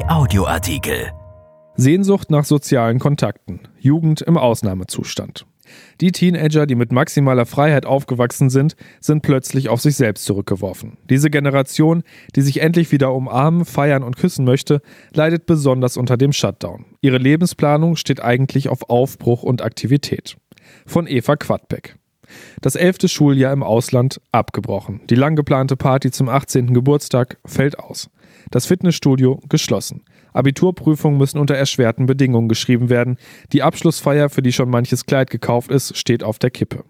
3 Audioartikel. Sehnsucht nach sozialen Kontakten. Jugend im Ausnahmezustand. Die Teenager, die mit maximaler Freiheit aufgewachsen sind plötzlich auf sich selbst zurückgeworfen. Diese Generation, die sich endlich wieder umarmen, feiern und küssen möchte, leidet besonders unter dem Shutdown. Ihre Lebensplanung steht eigentlich auf Aufbruch und Aktivität. Von Eva Quadbeck. Das 11. Schuljahr im Ausland abgebrochen. Die lang geplante Party zum 18. Geburtstag fällt aus. Das Fitnessstudio geschlossen. Abiturprüfungen müssen unter erschwerten Bedingungen geschrieben werden. Die Abschlussfeier, für die schon manches Kleid gekauft ist, steht auf der Kippe.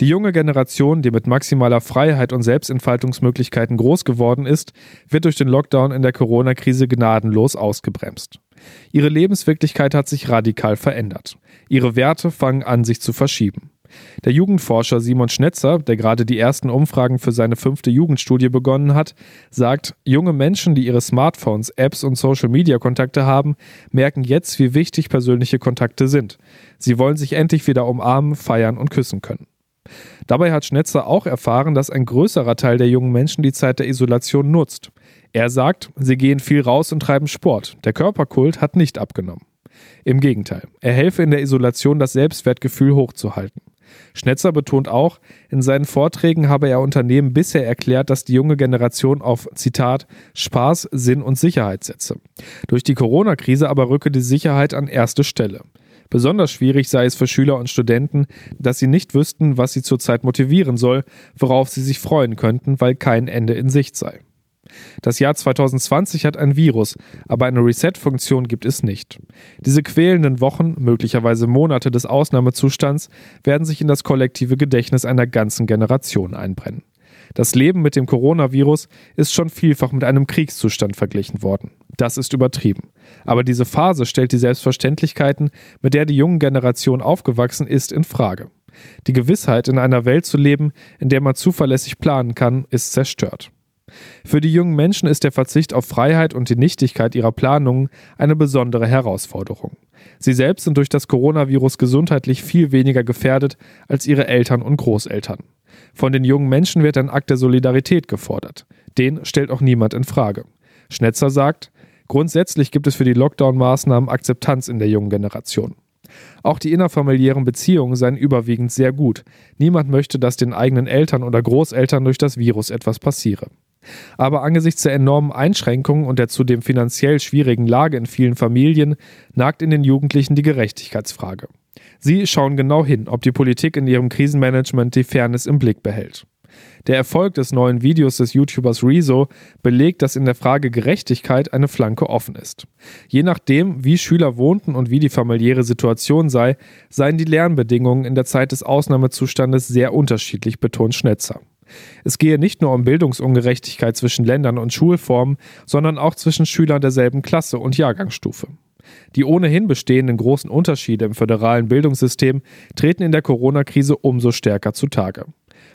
Die junge Generation, die mit maximaler Freiheit und Selbstentfaltungsmöglichkeiten groß geworden ist, wird durch den Lockdown in der Corona-Krise gnadenlos ausgebremst. Ihre Lebenswirklichkeit hat sich radikal verändert. Ihre Werte fangen an, sich zu verschieben. Der Jugendforscher Simon Schnetzer, der gerade die ersten Umfragen für seine 5. Jugendstudie begonnen hat, sagt, junge Menschen, die ihre Smartphones, Apps und Social-Media-Kontakte haben, merken jetzt, wie wichtig persönliche Kontakte sind. Sie wollen sich endlich wieder umarmen, feiern und küssen können. Dabei hat Schnetzer auch erfahren, dass ein größerer Teil der jungen Menschen die Zeit der Isolation nutzt. Er sagt, sie gehen viel raus und treiben Sport. Der Körperkult hat nicht abgenommen. Im Gegenteil, er helfe in der Isolation, das Selbstwertgefühl hochzuhalten. Schnetzer betont auch, in seinen Vorträgen habe er Unternehmen bisher erklärt, dass die junge Generation auf, Zitat, Spaß, Sinn und Sicherheit setze. Durch die Corona-Krise aber rücke die Sicherheit an erste Stelle. Besonders schwierig sei es für Schüler und Studenten, dass sie nicht wüssten, was sie zurzeit motivieren soll, worauf sie sich freuen könnten, weil kein Ende in Sicht sei. Das Jahr 2020 hat ein Virus, aber eine Reset-Funktion gibt es nicht. Diese quälenden Wochen, möglicherweise Monate des Ausnahmezustands, werden sich in das kollektive Gedächtnis einer ganzen Generation einbrennen. Das Leben mit dem Coronavirus ist schon vielfach mit einem Kriegszustand verglichen worden. Das ist übertrieben. Aber diese Phase stellt die Selbstverständlichkeiten, mit der die junge Generation aufgewachsen ist, in Frage. Die Gewissheit, in einer Welt zu leben, in der man zuverlässig planen kann, ist zerstört. Für die jungen Menschen ist der Verzicht auf Freiheit und die Nichtigkeit ihrer Planungen eine besondere Herausforderung. Sie selbst sind durch das Coronavirus gesundheitlich viel weniger gefährdet als ihre Eltern und Großeltern. Von den jungen Menschen wird ein Akt der Solidarität gefordert. Den stellt auch niemand in Frage. Schnetzer sagt, grundsätzlich gibt es für die Lockdown-Maßnahmen Akzeptanz in der jungen Generation. Auch die innerfamiliären Beziehungen seien überwiegend sehr gut. Niemand möchte, dass den eigenen Eltern oder Großeltern durch das Virus etwas passiere. Aber angesichts der enormen Einschränkungen und der zudem finanziell schwierigen Lage in vielen Familien nagt in den Jugendlichen die Gerechtigkeitsfrage. Sie schauen genau hin, ob die Politik in ihrem Krisenmanagement die Fairness im Blick behält. Der Erfolg des neuen Videos des YouTubers Rezo belegt, dass in der Frage Gerechtigkeit eine Flanke offen ist. Je nachdem, wie Schüler wohnten und wie die familiäre Situation sei, seien die Lernbedingungen in der Zeit des Ausnahmezustandes sehr unterschiedlich, betont Schnetzer. Es gehe nicht nur um Bildungsungerechtigkeit zwischen Ländern und Schulformen, sondern auch zwischen Schülern derselben Klasse und Jahrgangsstufe. Die ohnehin bestehenden großen Unterschiede im föderalen Bildungssystem treten in der Corona-Krise umso stärker zutage.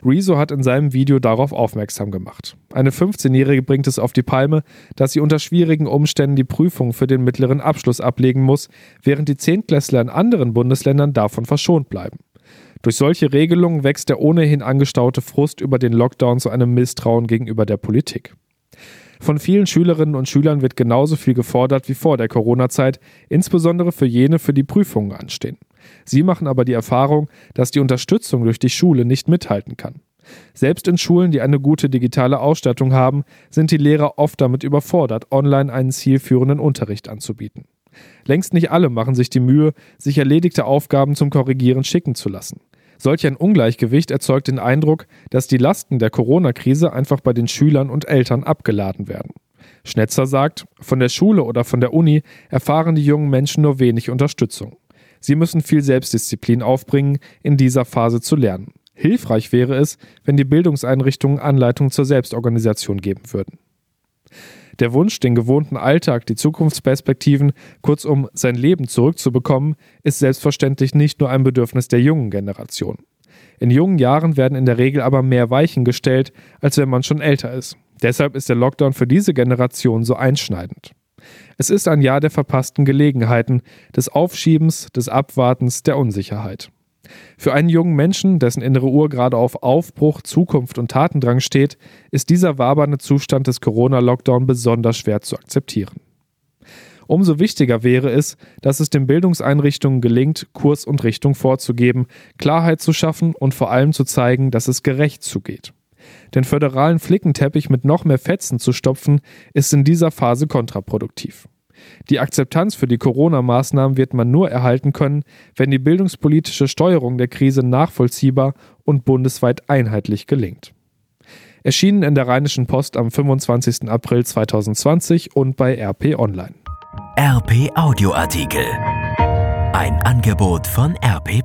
Rezo hat in seinem Video darauf aufmerksam gemacht. Eine 15-Jährige bringt es auf die Palme, dass sie unter schwierigen Umständen die Prüfung für den mittleren Abschluss ablegen muss, während die Zehntklässler in anderen Bundesländern davon verschont bleiben. Durch solche Regelungen wächst der ohnehin angestaute Frust über den Lockdown zu einem Misstrauen gegenüber der Politik. Von vielen Schülerinnen und Schülern wird genauso viel gefordert wie vor der Corona-Zeit, insbesondere für jene, für die Prüfungen anstehen. Sie machen aber die Erfahrung, dass die Unterstützung durch die Schule nicht mithalten kann. Selbst in Schulen, die eine gute digitale Ausstattung haben, sind die Lehrer oft damit überfordert, online einen zielführenden Unterricht anzubieten. Längst nicht alle machen sich die Mühe, sich erledigte Aufgaben zum Korrigieren schicken zu lassen. Solch ein Ungleichgewicht erzeugt den Eindruck, dass die Lasten der Corona-Krise einfach bei den Schülern und Eltern abgeladen werden. Schnetzer sagt, von der Schule oder von der Uni erfahren die jungen Menschen nur wenig Unterstützung. Sie müssen viel Selbstdisziplin aufbringen, in dieser Phase zu lernen. Hilfreich wäre es, wenn die Bildungseinrichtungen Anleitungen zur Selbstorganisation geben würden. Der Wunsch, den gewohnten Alltag, die Zukunftsperspektiven, kurzum sein Leben zurückzubekommen, ist selbstverständlich nicht nur ein Bedürfnis der jungen Generation. In jungen Jahren werden in der Regel aber mehr Weichen gestellt, als wenn man schon älter ist. Deshalb ist der Lockdown für diese Generation so einschneidend. Es ist ein Jahr der verpassten Gelegenheiten, des Aufschiebens, des Abwartens, der Unsicherheit. Für einen jungen Menschen, dessen innere Uhr gerade auf Aufbruch, Zukunft und Tatendrang steht, ist dieser wabernde Zustand des Corona-Lockdown besonders schwer zu akzeptieren. Umso wichtiger wäre es, dass es den Bildungseinrichtungen gelingt, Kurs und Richtung vorzugeben, Klarheit zu schaffen und vor allem zu zeigen, dass es gerecht zugeht. Den föderalen Flickenteppich mit noch mehr Fetzen zu stopfen, ist in dieser Phase kontraproduktiv. Die Akzeptanz für die Corona-Maßnahmen wird man nur erhalten können, wenn die bildungspolitische Steuerung der Krise nachvollziehbar und bundesweit einheitlich gelingt. Erschienen in der Rheinischen Post am 25. April 2020 und bei RP Online. RP Audioartikel. Ein Angebot von RP+.